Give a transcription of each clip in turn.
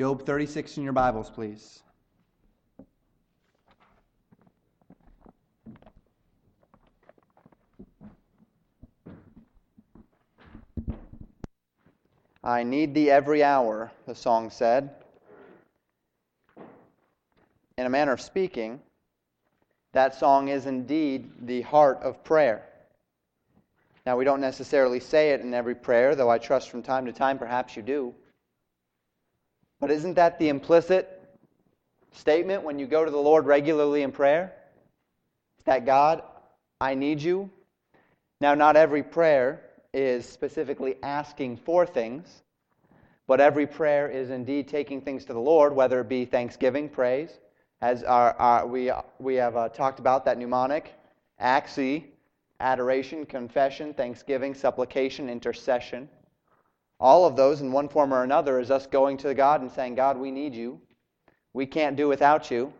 Job 36 in your Bibles, please. I need thee every hour, the song said. In a manner of speaking, that song is indeed the heart of prayer. Now, we don't necessarily say it in every prayer, though I trust from time to time perhaps you do. But isn't that the implicit statement when you go to the Lord regularly in prayer? Is that, God, I need you. Now, not every prayer is specifically asking for things, but every prayer is indeed taking things to the Lord, whether it be thanksgiving, praise, as we have talked about that mnemonic, axi, adoration, confession, thanksgiving, supplication, intercession. All of those in one form or another is us going to God and saying, God, we need you. We can't do without you,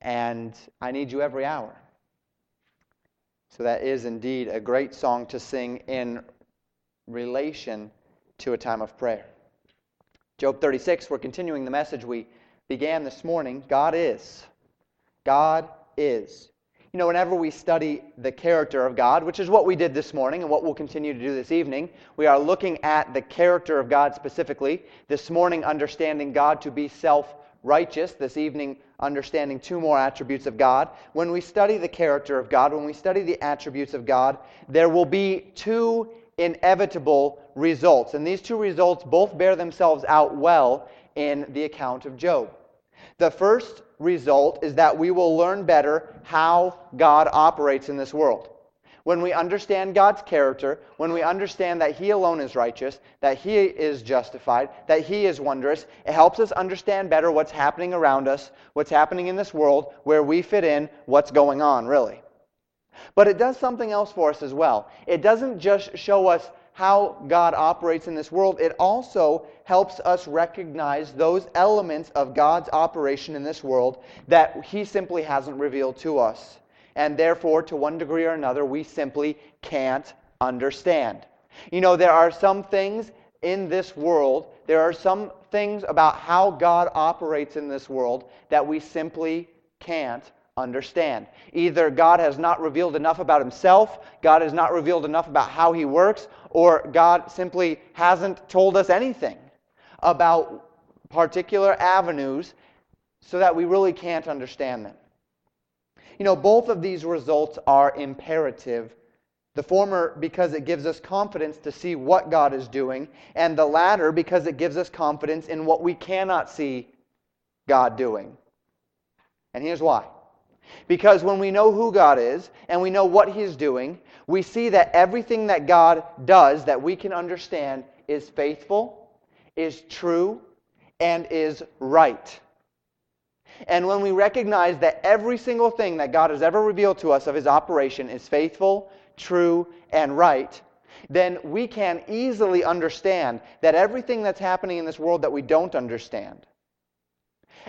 and I need you every hour. So that is indeed a great song to sing in relation to a time of prayer. Job 36, we're continuing the message we began this morning. God is. God is. You know, whenever we study the character of God, which is what we did this morning and what we'll continue to do this evening, we are looking at the character of God specifically. This morning, understanding God to be self-righteous. This evening, understanding two more attributes of God. When we study the character of God, when we study the attributes of God, there will be two inevitable results. And these two results both bear themselves out well in the account of Job. The first result is that we will learn better how God operates in this world. When we understand God's character, when we understand that He alone is righteous, that He is justified, that He is wondrous, it helps us understand better what's happening around us, what's happening in this world, where we fit in, what's going on, really. But it does something else for us as well. It doesn't just show us how God operates in this world, it also helps us recognize those elements of God's operation in this world that He simply hasn't revealed to us. And therefore, to one degree or another, we simply can't understand. You know, there are some things in this world, there are some things about how God operates in this world that we simply can't understand. Either God has not revealed enough about Himself, God has not revealed enough about how He works, or God simply hasn't told us anything about particular avenues so that we really can't understand them. You know, both of these results are imperative. The former because it gives us confidence to see what God is doing, and the latter because it gives us confidence in what we cannot see God doing. And here's why. Because when we know who God is, and we know what He's doing, we see that everything that God does that we can understand is faithful, is true, and is right. And when we recognize that every single thing that God has ever revealed to us of His operation is faithful, true, and right, then we can easily understand that everything that's happening in this world that we don't understand,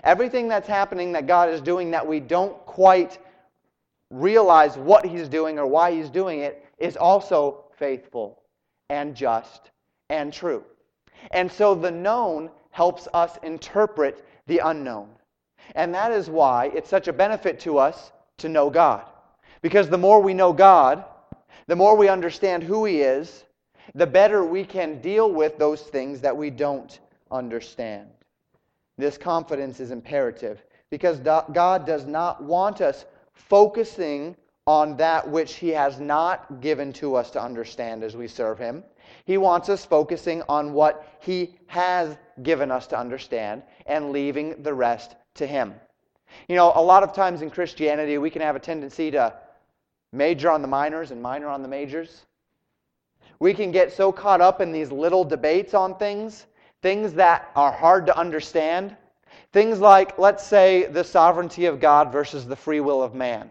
everything that's happening that God is doing that we don't quite realize what He's doing or why He's doing it, is also faithful and just and true. And so the known helps us interpret the unknown. And that is why it's such a benefit to us to know God. Because the more we know God, the more we understand who He is, the better we can deal with those things that we don't understand. This confidence is imperative because God does not want us focusing on that which He has not given to us to understand as we serve Him. He wants us focusing on what He has given us to understand and leaving the rest to Him. You know, a lot of times in Christianity we can have a tendency to major on the minors and minor on the majors. We can get so caught up in these little debates on things that are hard to understand. Things like, let's say, the sovereignty of God versus the free will of man.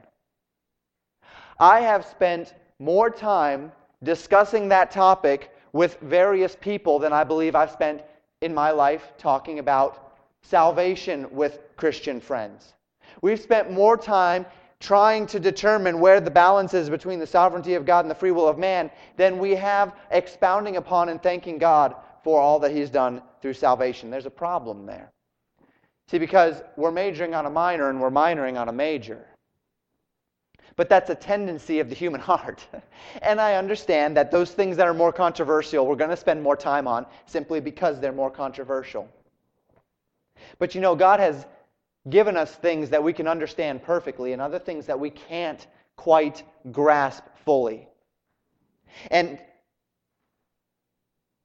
I have spent more time discussing that topic with various people than I believe I've spent in my life talking about salvation with Christian friends. We've spent more time trying to determine where the balance is between the sovereignty of God and the free will of man than we have expounding upon and thanking God for all that He's done through salvation. There's a problem there. See, because we're majoring on a minor and we're minoring on a major. But that's a tendency of the human heart. And I understand that those things that are more controversial, we're going to spend more time on simply because they're more controversial. But you know, God has given us things that we can understand perfectly and other things that we can't quite grasp fully. And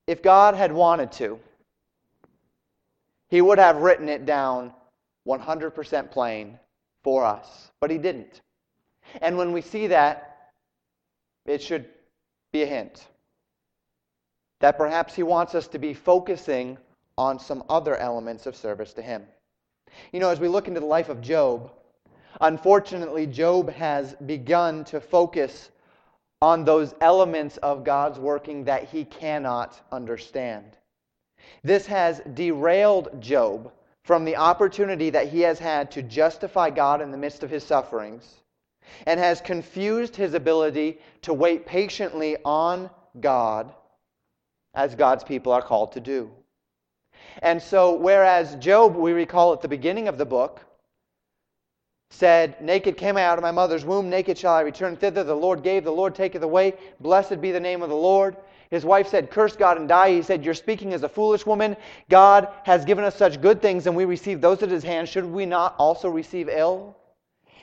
if God had wanted to, He would have written it down 100% plain for us. But He didn't. And when we see that, it should be a hint that perhaps He wants us to be focusing on some other elements of service to Him. You know, as we look into the life of Job, unfortunately, Job has begun to focus on those elements of God's working that he cannot understand. This has derailed Job from the opportunity that he has had to justify God in the midst of his sufferings, and has confused his ability to wait patiently on God as God's people are called to do. And so, whereas Job, we recall at the beginning of the book, said, "Naked came I out of my mother's womb, naked shall I return thither. The Lord gave, the Lord taketh away. Blessed be the name of the Lord." His wife said, "Curse God and die." He said, "You're speaking as a foolish woman. God has given us such good things, and we receive those at His hand. Should we not also receive ill?"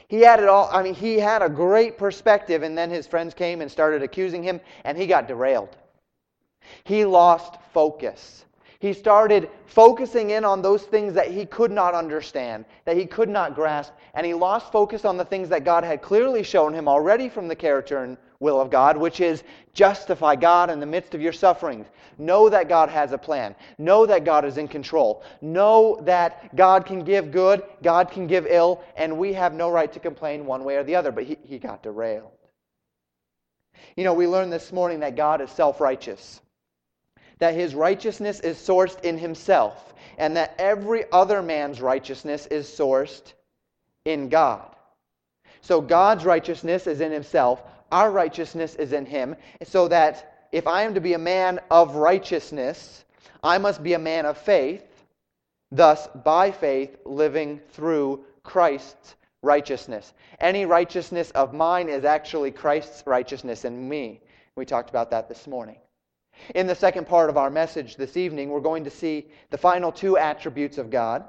He had it all. I mean, he had a great perspective, and then his friends came and started accusing him, and he got derailed. He lost focus. He started focusing in on those things that he could not understand, that he could not grasp, and he lost focus on the things that God had clearly shown him already from the character and will of God, which is justify God in the midst of your sufferings. Know that God has a plan. Know that God is in control. Know that God can give good, God can give ill, and we have no right to complain one way or the other. But he got derailed. You know, we learned this morning that God is self-righteous, that His righteousness is sourced in Himself, and that every other man's righteousness is sourced in God. So God's righteousness is in Himself. Our righteousness is in Him, so that if I am to be a man of righteousness, I must be a man of faith, thus by faith living through Christ's righteousness. Any righteousness of mine is actually Christ's righteousness in me. We talked about that this morning. In the second part of our message this evening, we're going to see the final two attributes of God,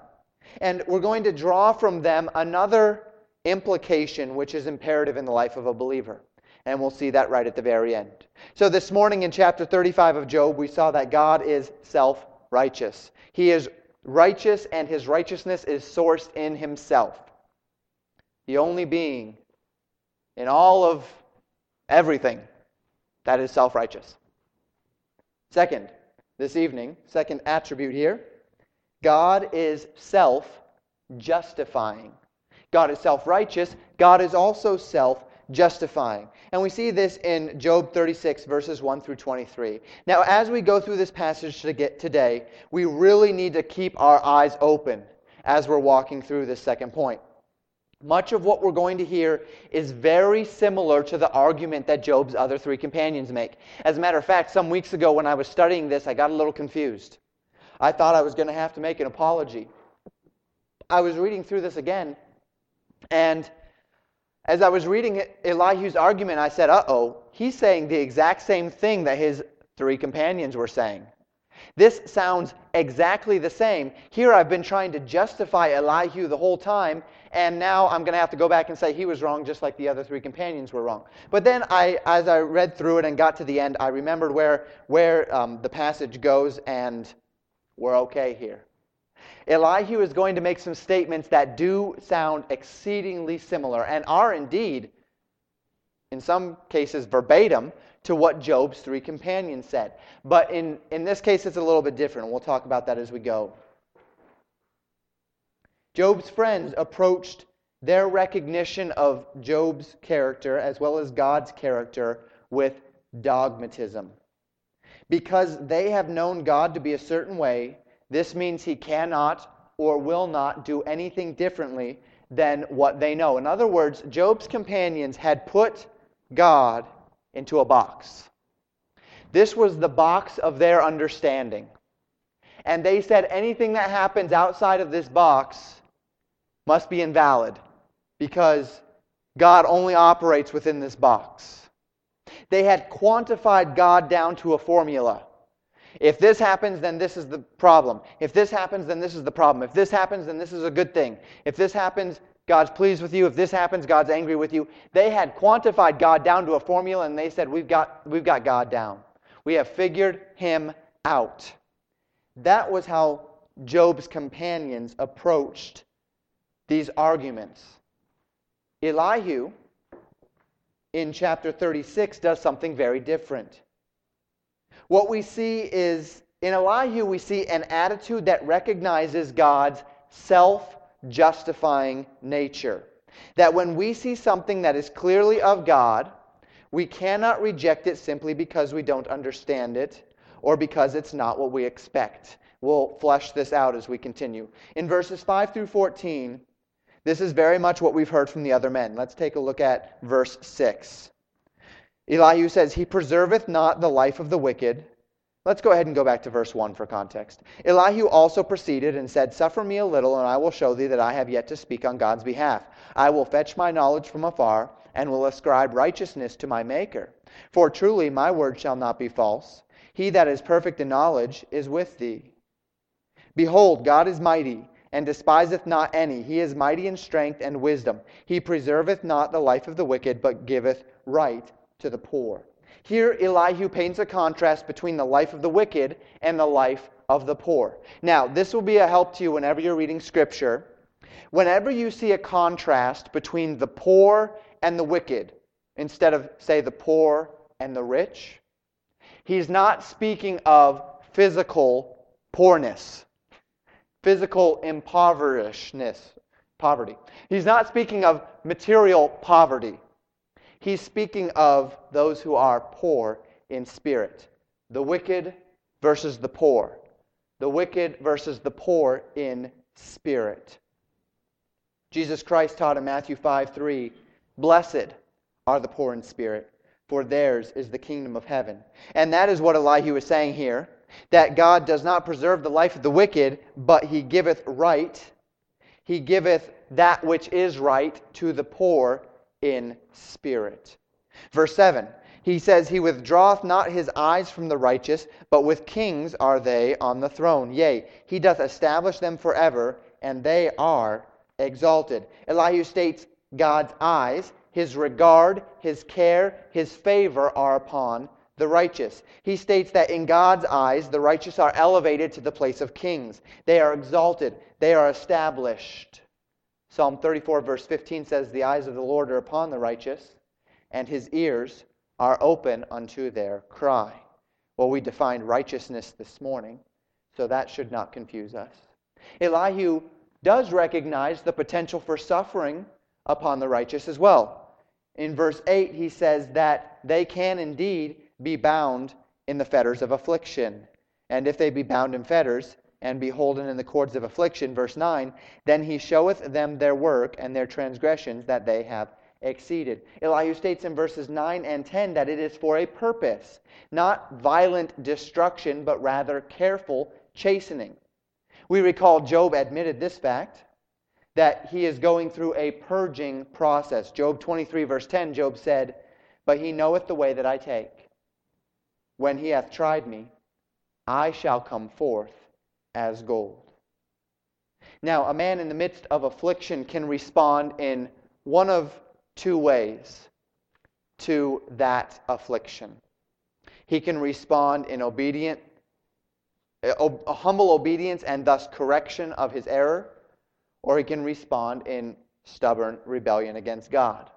and we're going to draw from them another implication which is imperative in the life of a believer. And we'll see that right at the very end. So this morning in chapter 35 of Job, we saw that God is self-righteous. He is righteous, and His righteousness is sourced in Himself. The only being in all of everything that is self-righteous. Second, this evening, second attribute here, God is self-justifying. God is self-righteous. God is also self-justifying. And we see this in Job 36, verses 1 through 23. Now, as we go through this passage today, we really need to keep our eyes open as we're walking through this second point. Much of what we're going to hear is very similar to the argument that Job's other three companions make. As a matter of fact, some weeks ago when I was studying this, I got a little confused. I thought I was going to have to make an apology. I was reading through this again, and as I was reading Elihu's argument, I said, he's saying the exact same thing that his three companions were saying. This sounds exactly the same. Here I've been trying to justify Elihu the whole time, and now I'm going to have to go back and say he was wrong just like the other three companions were wrong. But then, as I read through it and got to the end, I remembered where the passage goes, and we're okay here. Elihu is going to make some statements that do sound exceedingly similar and are indeed, in some cases, verbatim to what Job's three companions said. But in this case, it's a little bit different. We'll talk about that as we go. Job's friends approached their recognition of Job's character as well as God's character with dogmatism. Because they have known God to be a certain way, this means He cannot or will not do anything differently than what they know. In other words, Job's companions had put God into a box. This was the box of their understanding. and they said anything that happens outside of this box must be invalid because God only operates within this box. They had quantified God down to a formula. If this happens, then this is the problem. If this happens, then this is the problem. If this happens, then this is a good thing. If this happens, God's pleased with you. If this happens, God's angry with you. They had quantified God down to a formula, and they said, we've got God down. We have figured him out. That was how Job's companions approached these arguments. Elihu, in chapter 36, does something very different. What we see is, in Elihu, we see an attitude that recognizes God's self-justifying nature. That when we see something that is clearly of God, we cannot reject it simply because we don't understand it or because it's not what we expect. We'll flesh this out as we continue. In verses 5 through 14, this is very much what we've heard from the other men. Let's take a look at verse 6. Elihu says, "He preserveth not the life of the wicked." Let's go ahead and go back to verse 1 for context. Elihu also proceeded and said, "Suffer me a little, and I will show thee that I have yet to speak on God's behalf. I will fetch my knowledge from afar, and will ascribe righteousness to my Maker. For truly my word shall not be false. He that is perfect in knowledge is with thee. Behold, God is mighty, and despiseth not any. He is mighty in strength and wisdom. He preserveth not the life of the wicked, but giveth right to the poor." Here Elihu paints a contrast between the life of the wicked and the life of the poor. Now, this will be a help to you whenever you're reading Scripture. Whenever you see a contrast between the poor and the wicked, instead of, say, the poor and the rich, he's not speaking of physical poorness, physical impoverishedness, poverty. He's not speaking of material poverty. He's speaking of those who are poor in spirit. The wicked versus the poor. The wicked versus the poor in spirit. Jesus Christ taught in Matthew 5:3, "Blessed are the poor in spirit, for theirs is the kingdom of heaven." And that is what Elihu is saying here, that God does not preserve the life of the wicked, but he giveth right. He giveth that which is right to the poor in spirit. Verse 7, he says, "He withdraweth not his eyes from the righteous, but with kings are they on the throne. Yea, he doth establish them forever, and they are exalted." Elihu states God's eyes, his regard, his care, his favor are upon the righteous. He states that in God's eyes, the righteous are elevated to the place of kings. They are exalted. They are established. Psalm 34 verse 15 says, "The eyes of the Lord are upon the righteous, and his ears are open unto their cry." Well, we defined righteousness this morning, so that should not confuse us. Elihu does recognize the potential for suffering upon the righteous as well. In verse 8, he says that they can indeed be bound in the fetters of affliction. "And if they be bound in fetters, and beholden in the cords of affliction," verse 9, "then he showeth them their work and their transgressions that they have exceeded." Elihu states in verses 9 and 10 that it is for a purpose, not violent destruction, but rather careful chastening. We recall Job admitted this fact, that he is going through a purging process. Job 23 verse 10, Job said, "But he knoweth the way that I take. When he hath tried me, I shall come forth as gold." Now, a man in the midst of affliction can respond in one of two ways to that affliction. He can respond in humble obedience and thus correction of his error, or he can respond in stubborn rebellion against God.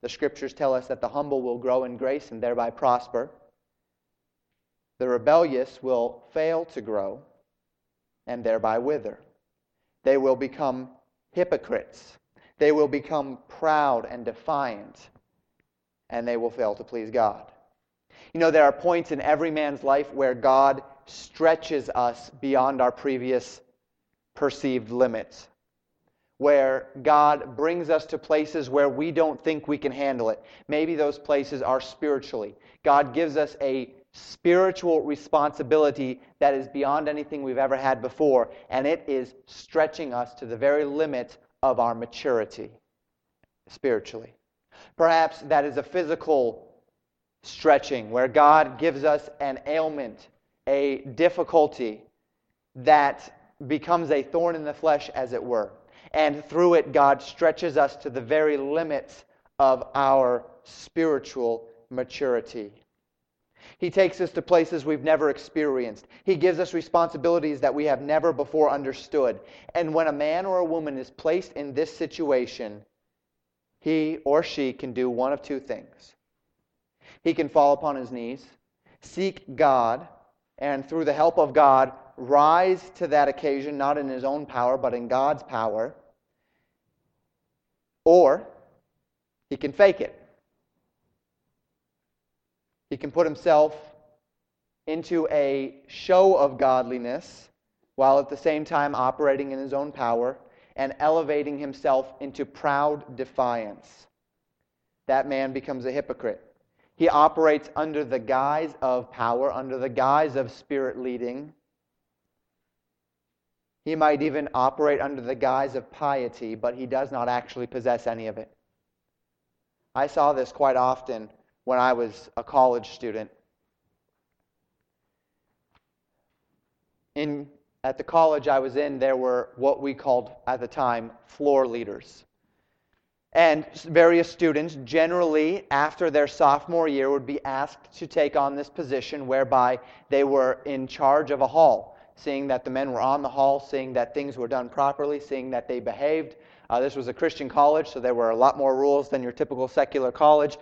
The Scriptures tell us that the humble will grow in grace and thereby prosper. The rebellious will fail to grow and thereby wither. They will become hypocrites. They will become proud and defiant, and they will fail to please God. You know, there are points in every man's life where God stretches us beyond our previous perceived limits, where God brings us to places where we don't think we can handle it. Maybe those places are spiritually. God gives us a spiritual responsibility that is beyond anything we've ever had before, and it is stretching us to the very limit of our maturity spiritually. Perhaps that is a physical stretching where God gives us an ailment, a difficulty that becomes a thorn in the flesh, as it were. And through it, God stretches us to the very limits of our spiritual maturity. He takes us to places we've never experienced. He gives us responsibilities that we have never before understood. And when a man or a woman is placed in this situation, he or she can do one of two things. He can fall upon his knees, seek God, and through the help of God, rise to that occasion, not in his own power, but in God's power. Or he can fake it. He can put himself into a show of godliness while at the same time operating in his own power and elevating himself into proud defiance. That man becomes a hypocrite. He operates under the guise of power, under the guise of spirit leading. He might even operate under the guise of piety, but he does not actually possess any of it. I saw this quite often when I was a college student. At the college I was in, there were what we called at the time floor leaders. And various students, generally after their sophomore year, would be asked to take on this position whereby they were in charge of a hall, seeing that the men were on the hall, seeing that things were done properly, seeing that they behaved. This was a Christian college, so there were a lot more rules than your typical secular college.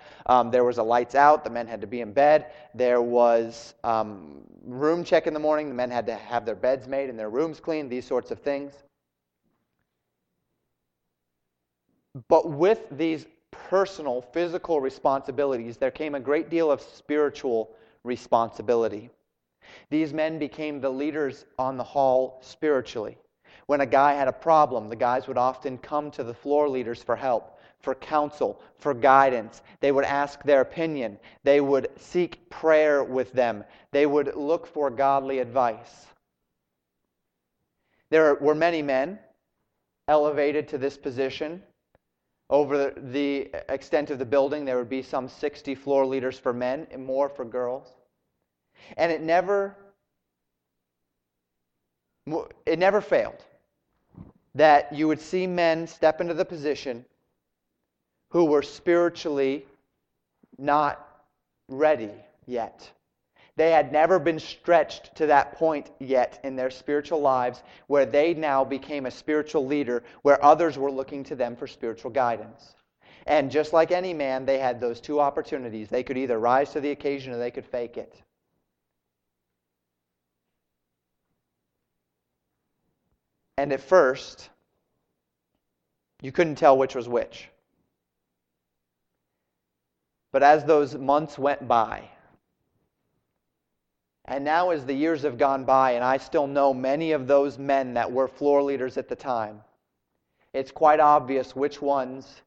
There was a lights out. The men had to be in bed. There was room check in the morning. The men had to have their beds made and their rooms cleaned, these sorts of things. But with these personal, physical responsibilities, there came a great deal of spiritual responsibility. These men became the leaders on the hall spiritually. When a guy had a problem, the guys would often come to the floor leaders for help, for counsel, for guidance. They would ask their opinion. They would seek prayer with them. They would look for godly advice. There were many men elevated to this position. Over the extent of the building, there would be some 60 floor leaders for men and more for girls. And it never failed that you would see men step into the position who were spiritually not ready yet. They had never been stretched to that point yet in their spiritual lives where they now became a spiritual leader, where others were looking to them for spiritual guidance. And just like any man, they had those two opportunities. They could either rise to the occasion or they could fake it. And at first, you couldn't tell which was which. But as those months went by, and now as the years have gone by, and I still know many of those men that were floor leaders at the time, it's quite obvious which ones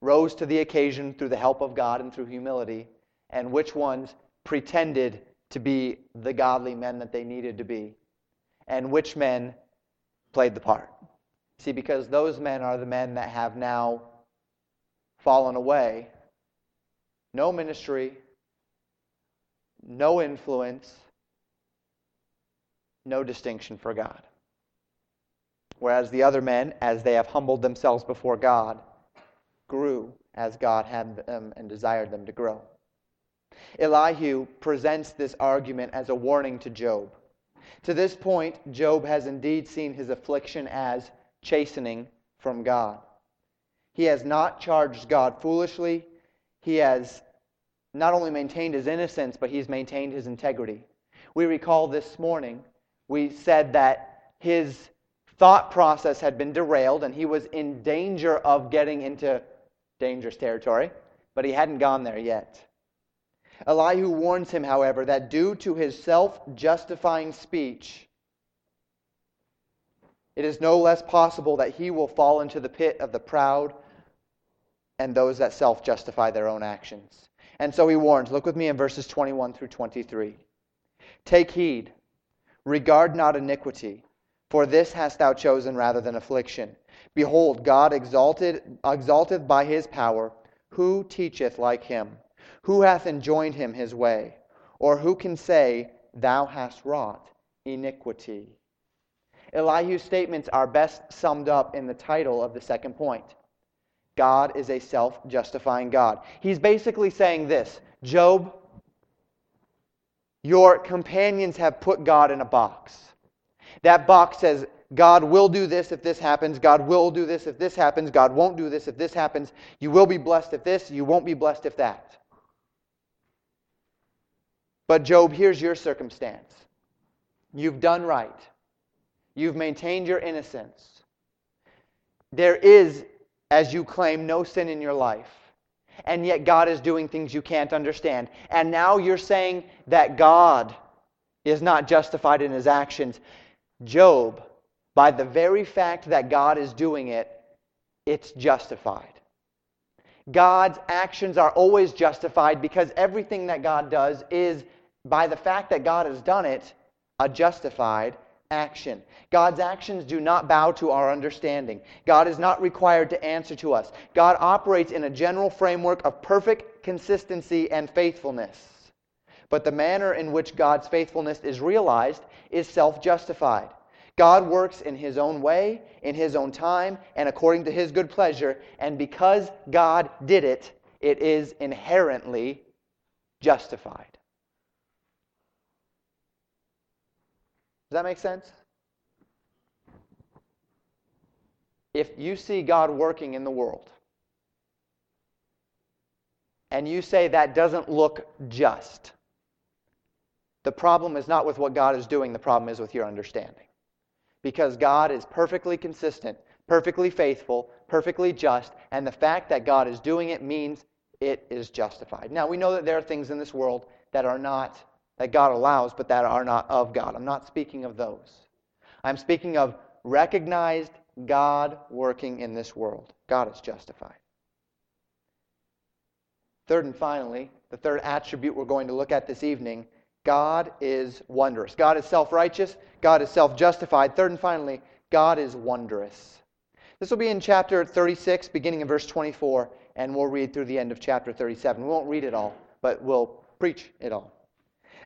rose to the occasion through the help of God and through humility, and which ones pretended to be the godly men that they needed to be, and which men played the part. See, because those men are the men that have now fallen away. No ministry, no influence, no distinction for God. Whereas the other men, as they have humbled themselves before God, grew as God had them and desired them to grow. Elihu presents this argument as a warning to Job. To this point, Job has indeed seen his affliction as chastening from God. He has not charged God foolishly. He has not only maintained his innocence, but he's maintained his integrity. We recall this morning, we said that his thought process had been derailed and he was in danger of getting into dangerous territory, but he hadn't gone there yet. Elihu warns him, however, that due to his self-justifying speech, it is no less possible that he will fall into the pit of the proud and those that self-justify their own actions. And so he warns. Look with me in verses 21 through 23. Take heed, regard not iniquity, for this hast thou chosen rather than affliction. Behold, God exalteth by his power. Who teacheth like him? Who hath enjoined him his way? Or who can say, thou hast wrought iniquity? Elihu's statements are best summed up in the title of the second point. God is a self-justifying God. He's basically saying this: Job, your companions have put God in a box. That box says, God will do this if this happens. God will do this if this happens. God won't do this if this happens. You will be blessed if this. You won't be blessed if that. But Job, here's your circumstance. You've done right. You've maintained your innocence. There is, as you claim, no sin in your life. And yet God is doing things you can't understand. And now you're saying that God is not justified in his actions. Job, by the very fact that God is doing it, it's justified. God's actions are always justified because everything that God does is, by the fact that God has done it, a justified action. God's actions do not bow to our understanding. God is not required to answer to us. God operates in a general framework of perfect consistency and faithfulness. But the manner in which God's faithfulness is realized is self-justified. God works in his own way, in his own time, and according to his good pleasure. And because God did it, it is inherently justified. Does that make sense? If you see God working in the world, and you say that doesn't look just, the problem is not with what God is doing. The problem is with your understanding. Because God is perfectly consistent, perfectly faithful, perfectly just, and the fact that God is doing it means it is justified. Now, we know that there are things in this world that are not, that God allows, but that are not of God. I'm not speaking of those. I'm speaking of recognized God working in this world. God is justified. Third and finally, the third attribute we're going to look at this evening: God is wondrous. God is self-righteous. God is self-justified. Third and finally, God is wondrous. This will be in chapter 36, beginning in verse 24, and we'll read through the end of chapter 37. We won't read it all, but we'll preach it all.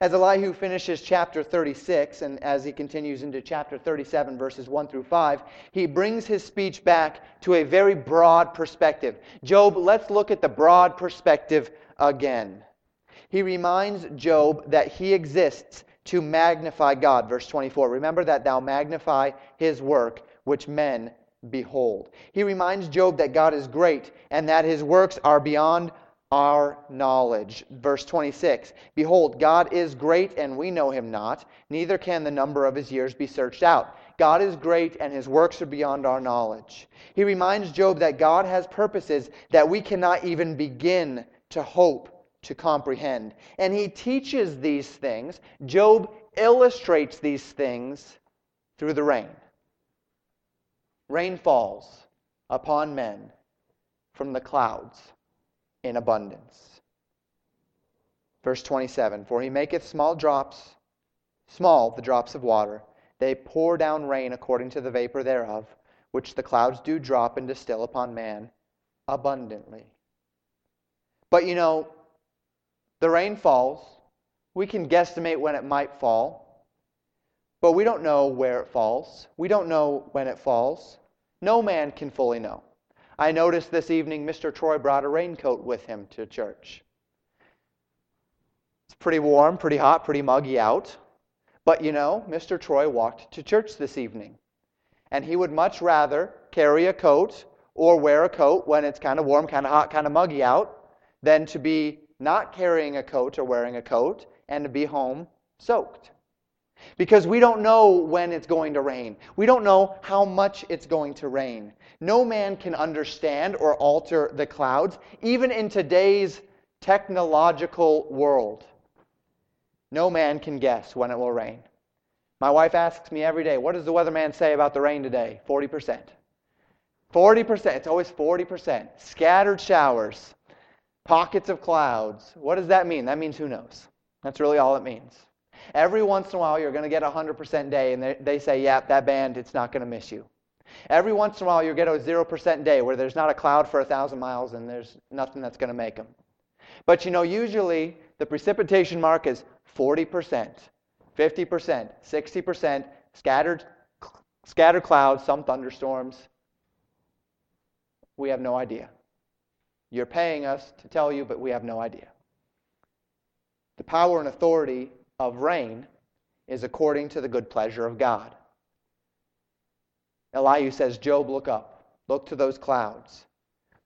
As Elihu finishes chapter 36, and as he continues into chapter 37, verses 1 through 5, he brings his speech back to a very broad perspective. Job, let's look at the broad perspective again. He reminds Job that he exists to magnify God. Verse 24, remember that thou magnify his work, which men behold. He reminds Job that God is great and that his works are beyond our knowledge. Verse 26, behold, God is great and we know him not, neither can the number of his years be searched out. God is great and his works are beyond our knowledge. He reminds Job that God has purposes that we cannot even begin to hope to comprehend. And he teaches these things. Job illustrates these things through the rain. Rain falls upon men from the clouds in abundance. Verse 27, for he maketh small drops, small the drops of water. They pour down rain according to the vapor thereof, which the clouds do drop and distill upon man abundantly. But you know, the rain falls. We can guesstimate when it might fall, but we don't know where it falls. We don't know when it falls. No man can fully know. I noticed this evening Mr. Troy brought a raincoat with him to church. It's pretty warm, pretty hot, pretty muggy out. But you know, Mr. Troy walked to church this evening, and he would much rather carry a coat or wear a coat when it's kind of warm, kind of hot, kind of muggy out than to be not carrying a coat or wearing a coat, and to be home soaked. Because we don't know when it's going to rain. We don't know how much it's going to rain. No man can understand or alter the clouds, even in today's technological world. No man can guess when it will rain. My wife asks me every day, what does the weatherman say about the rain today? 40%. It's always 40%. Scattered showers. Pockets of clouds. What does that mean? That means who knows. That's really all it means. Every once in a while, you're going to get a 100% day, and they say, yeah, that band, it's not going to miss you. Every once in a while, you'll get a 0% day where there's not a cloud for 1,000 miles, and there's nothing that's going to make them. But you know, usually, the precipitation mark is 40%, 50%, 60%, scattered clouds, some thunderstorms. We have no idea. You're paying us to tell you, but we have no idea. The power and authority of rain is according to the good pleasure of God. Elihu says, Job, look up. Look to those clouds.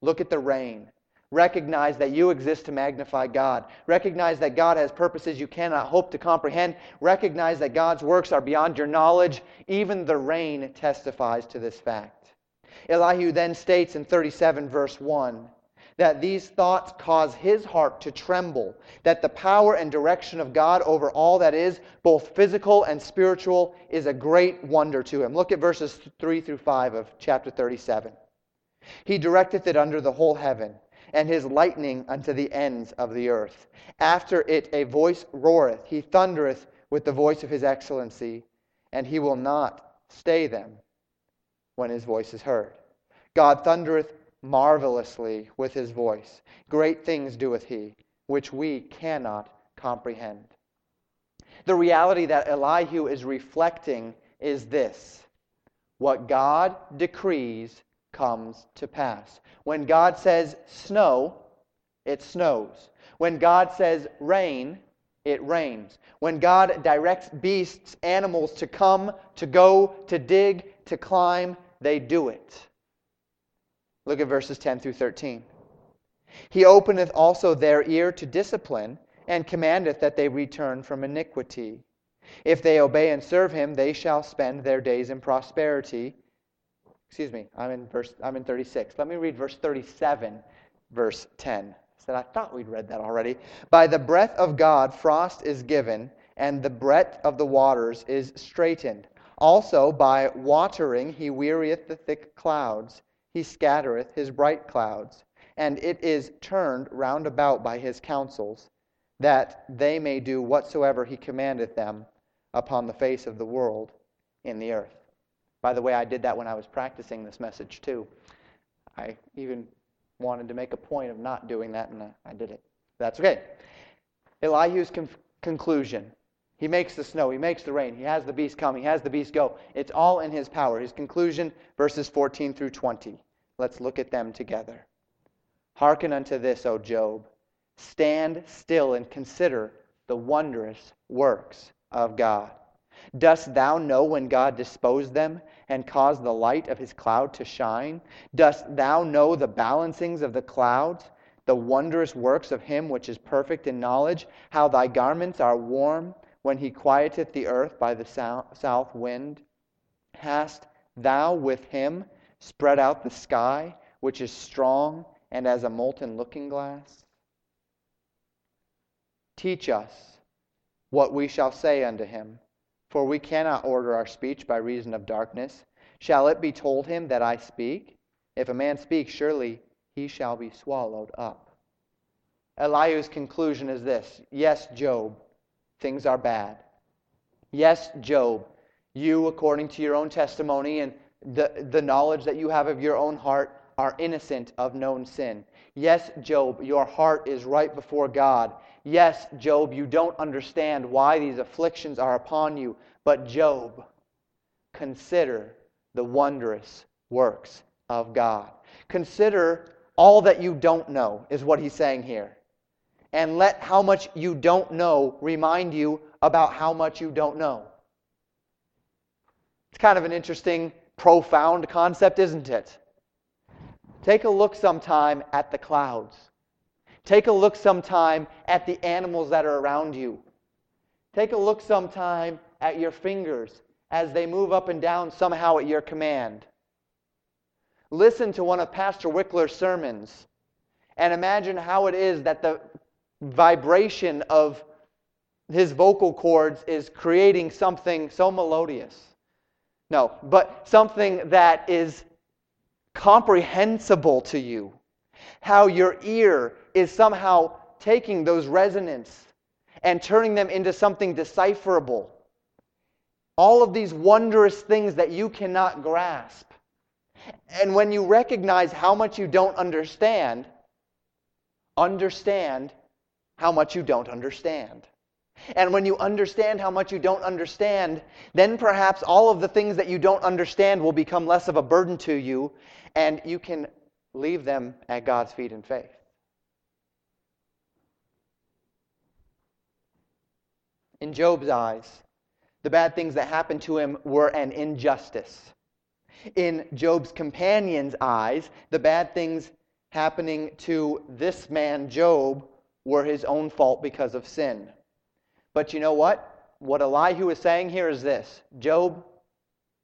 Look at the rain. Recognize that you exist to magnify God. Recognize that God has purposes you cannot hope to comprehend. Recognize that God's works are beyond your knowledge. Even the rain testifies to this fact. Elihu then states in 37 verse 1 that these thoughts cause his heart to tremble, that the power and direction of God over all that is, both physical and spiritual, is a great wonder to him. Look at verses 3 through 5 of chapter 37. He directeth it under the whole heaven, and his lightning unto the ends of the earth. After it a voice roareth, he thundereth with the voice of his excellency, and he will not stay them when his voice is heard. God thundereth marvelously with his voice. Great things doeth he, which we cannot comprehend. The reality that Elihu is reflecting is this: what God decrees comes to pass. When God says snow, it snows. When God says rain, it rains. When God directs beasts, animals to come, to go, to dig, to climb, they do it. Look at verses 10 through 13. He openeth also their ear to discipline, and commandeth that they return from iniquity. If they obey and serve him, they shall spend their days in prosperity. Excuse me, I'm in 36. Let me read verse 37, verse 10. I said, I thought we'd read that already. By the breath of God frost is given, and the breadth of the waters is straitened. Also by watering he wearieth the thick clouds. He scattereth his bright clouds, and it is turned round about by his counsels, that they may do whatsoever he commandeth them upon the face of the world in the earth. By the way, I did that when I was practicing this message too. I even wanted to make a point of not doing that, and I did it. That's okay. Elihu's conclusion. He makes the snow. He makes the rain. He has the beast come. He has the beast go. It's all in his power. His conclusion, verses 14 through 20. Let's look at them together. Hearken unto this, O Job. Stand still and consider the wondrous works of God. Dost thou know when God disposed them and caused the light of his cloud to shine? Dost thou know the balancings of the clouds, the wondrous works of him which is perfect in knowledge, how thy garments are warm when he quieteth the earth by the south wind? Hast thou with him spread out the sky, which is strong and as a molten looking glass? Teach us what we shall say unto him. For we cannot order our speech by reason of darkness. Shall it be told him that I speak? If a man speak, surely he shall be swallowed up. Elihu's conclusion is this: yes, Job, things are bad. Yes, Job, you, according to your own testimony and the knowledge that you have of your own heart, are innocent of known sin. Yes, Job, your heart is right before God. Yes, Job, you don't understand why these afflictions are upon you. But Job, consider the wondrous works of God. Consider all that you don't know, is what he's saying here. And let how much you don't know remind you about how much you don't know. It's kind of an interesting, profound concept, isn't it? Take a look sometime at the clouds. Take a look sometime at the animals that are around you. Take a look sometime at your fingers as they move up and down somehow at your command. Listen to one of Pastor Wickler's sermons and imagine how it is that the vibration of his vocal cords is creating something so melodious. No, but something that is comprehensible to you. How your ear is somehow taking those resonance and turning them into something decipherable. All of these wondrous things that you cannot grasp. And when you recognize how much you don't understand, understand how much you don't understand. And when you understand how much you don't understand, then perhaps all of the things that you don't understand will become less of a burden to you, and you can leave them at God's feet in faith. In Job's eyes, the bad things that happened to him were an injustice. In Job's companions' eyes, the bad things happening to this man, Job, were his own fault because of sin. But you know what? What Elihu is saying here is this: Job,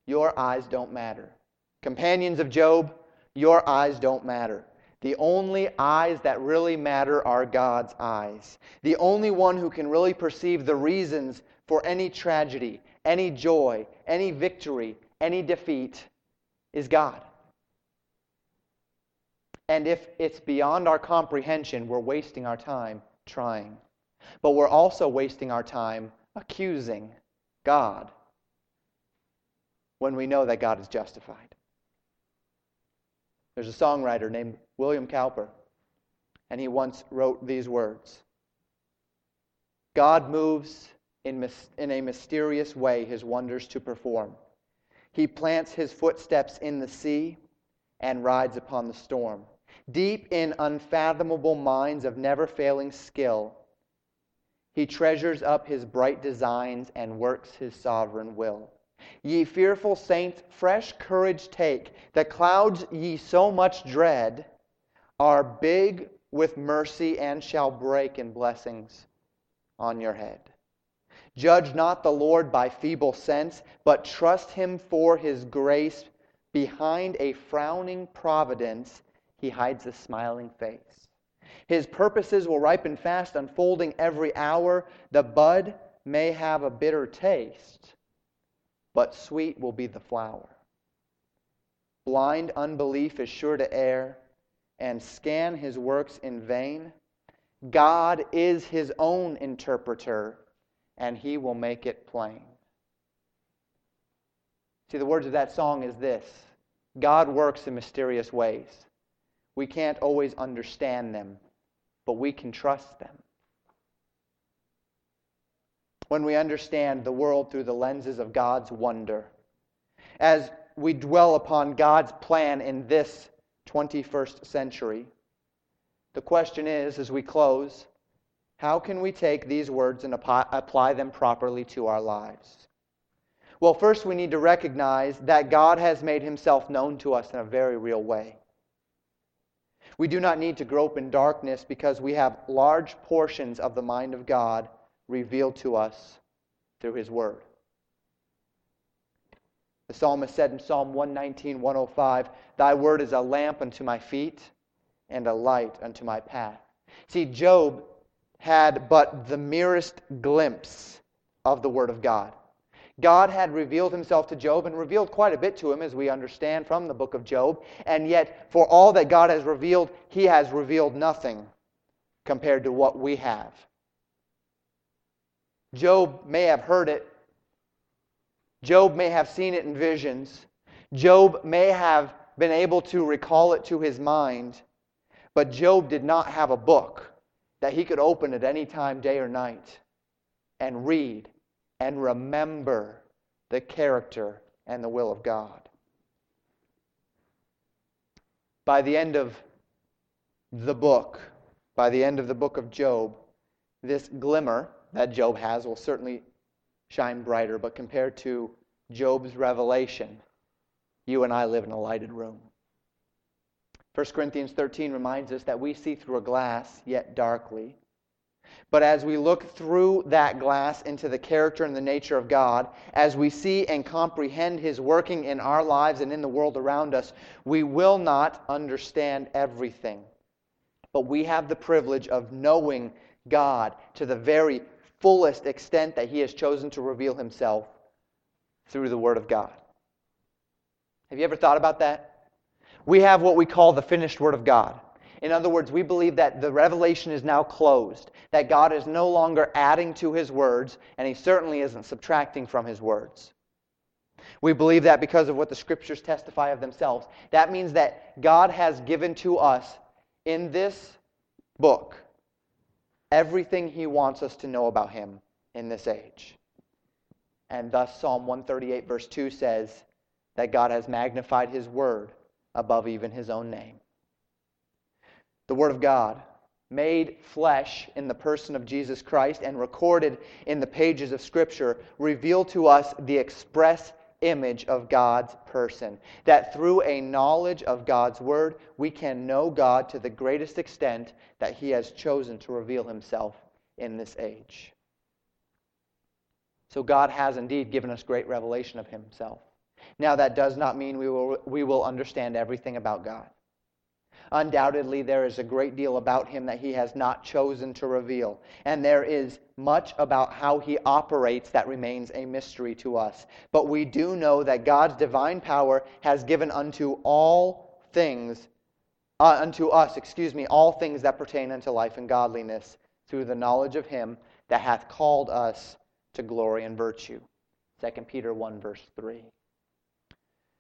your eyes don't matter. Companions of Job, your eyes don't matter. The only eyes that really matter are God's eyes. The only one who can really perceive the reasons for any tragedy, any joy, any victory, any defeat is God. And if it's beyond our comprehension, we're wasting our time trying. But we're also wasting our time accusing God when we know that God is justified. There's a songwriter named William Cowper, and he once wrote these words: God moves in a mysterious way his wonders to perform. He plants his footsteps in the sea and rides upon the storm. Deep in unfathomable minds of never-failing skill, he treasures up his bright designs and works his sovereign will. Ye fearful saints, fresh courage take. The clouds ye so much dread are big with mercy and shall break in blessings on your head. Judge not the Lord by feeble sense, but trust him for his grace. Behind a frowning providence, he hides a smiling face. His purposes will ripen fast, unfolding every hour. The bud may have a bitter taste, but sweet will be the flower. Blind unbelief is sure to err and scan his works in vain. God is his own interpreter, and he will make it plain. See, the words of that song is this: God works in mysterious ways. We can't always understand them, but we can trust them. When we understand the world through the lenses of God's wonder, as we dwell upon God's plan in this 21st century, the question is, as we close, how can we take these words and apply them properly to our lives? Well, first we need to recognize that God has made himself known to us in a very real way. We do not need to grope in darkness because we have large portions of the mind of God revealed to us through his word. The psalmist said in Psalm 119, 105, "Thy word is a lamp unto my feet and a light unto my path." See, Job had but the merest glimpse of the word of God. God had revealed himself to Job and revealed quite a bit to him, as we understand from the book of Job. And yet, for all that God has revealed, he has revealed nothing compared to what we have. Job may have heard it. Job may have seen it in visions. Job may have been able to recall it to his mind. But Job did not have a book that he could open at any time, day or night, and read and remember the character and the will of God. By the end of the book, of Job, this glimmer that Job has will certainly shine brighter, but compared to Job's revelation, you and I live in a lighted room. 1 Corinthians 13 reminds us that we see through a glass, yet darkly. But as we look through that glass into the character and the nature of God, as we see and comprehend his working in our lives and in the world around us, we will not understand everything. But we have the privilege of knowing God to the very fullest extent that he has chosen to reveal himself through the word of God. Have you ever thought about that? We have what we call the finished word of God. In other words, we believe that the revelation is now closed, that God is no longer adding to His words, and He certainly isn't subtracting from His words. We believe that because of what the Scriptures testify of themselves. That means that God has given to us in this book everything He wants us to know about Him in this age. And thus Psalm 138 verse 2 says that God has magnified His word above even His own name. The Word of God, made flesh in the person of Jesus Christ and recorded in the pages of Scripture, reveal to us the express image of God's person. That through a knowledge of God's Word, we can know God to the greatest extent that He has chosen to reveal Himself in this age. So God has indeed given us great revelation of Himself. Now that does not mean we will understand everything about God. Undoubtedly, there is a great deal about Him that He has not chosen to reveal. And there is much about how He operates that remains a mystery to us. But we do know that God's divine power has given unto us all things that pertain unto life and godliness through the knowledge of Him that hath called us to glory and virtue. 2 Peter 1 verse 3.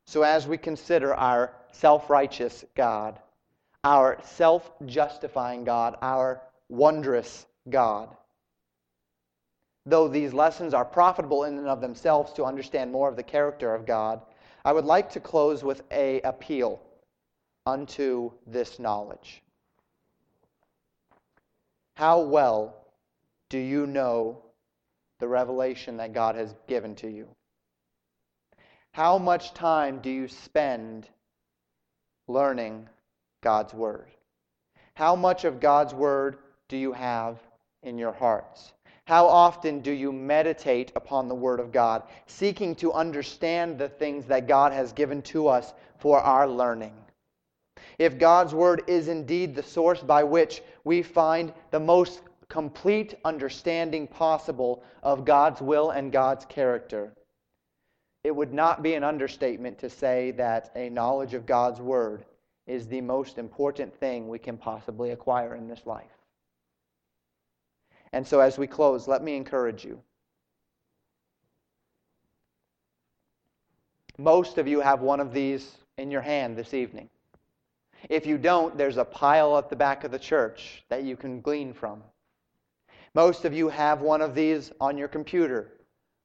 So as we consider our self-righteous God, our self-justifying God, our wondrous God. Though these lessons are profitable in and of themselves to understand more of the character of God, I would like to close with an appeal unto this knowledge. How well do you know the revelation that God has given to you? How much time do you spend learning God's Word? How much of God's Word do you have in your hearts? How often do you meditate upon the Word of God, seeking to understand the things that God has given to us for our learning? If God's Word is indeed the source by which we find the most complete understanding possible of God's will and God's character, it would not be an understatement to say that a knowledge of God's Word is the most important thing we can possibly acquire in this life. And so as we close, let me encourage you. Most of you have one of these in your hand this evening. If you don't, there's a pile at the back of the church that you can glean from. Most of you have one of these on your computer,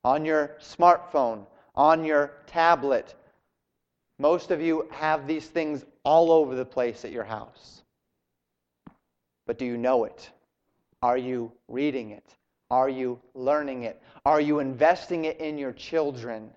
on your smartphone, on your tablet. Most of you have these things all over the place at your house. But do you know it? Are you reading it? Are you learning it? Are you investing it in your children?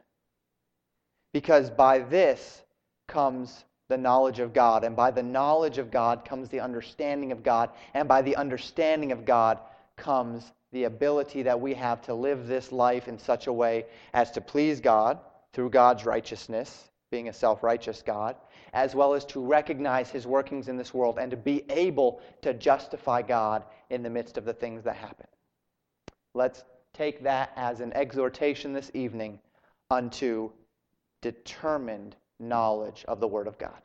Because by this comes the knowledge of God, and by the knowledge of God comes the understanding of God, and by the understanding of God comes the ability that we have to live this life in such a way as to please God through God's righteousness, being a self-righteous God, as well as to recognize His workings in this world and to be able to justify God in the midst of the things that happen. Let's take that as an exhortation this evening unto determined knowledge of the Word of God.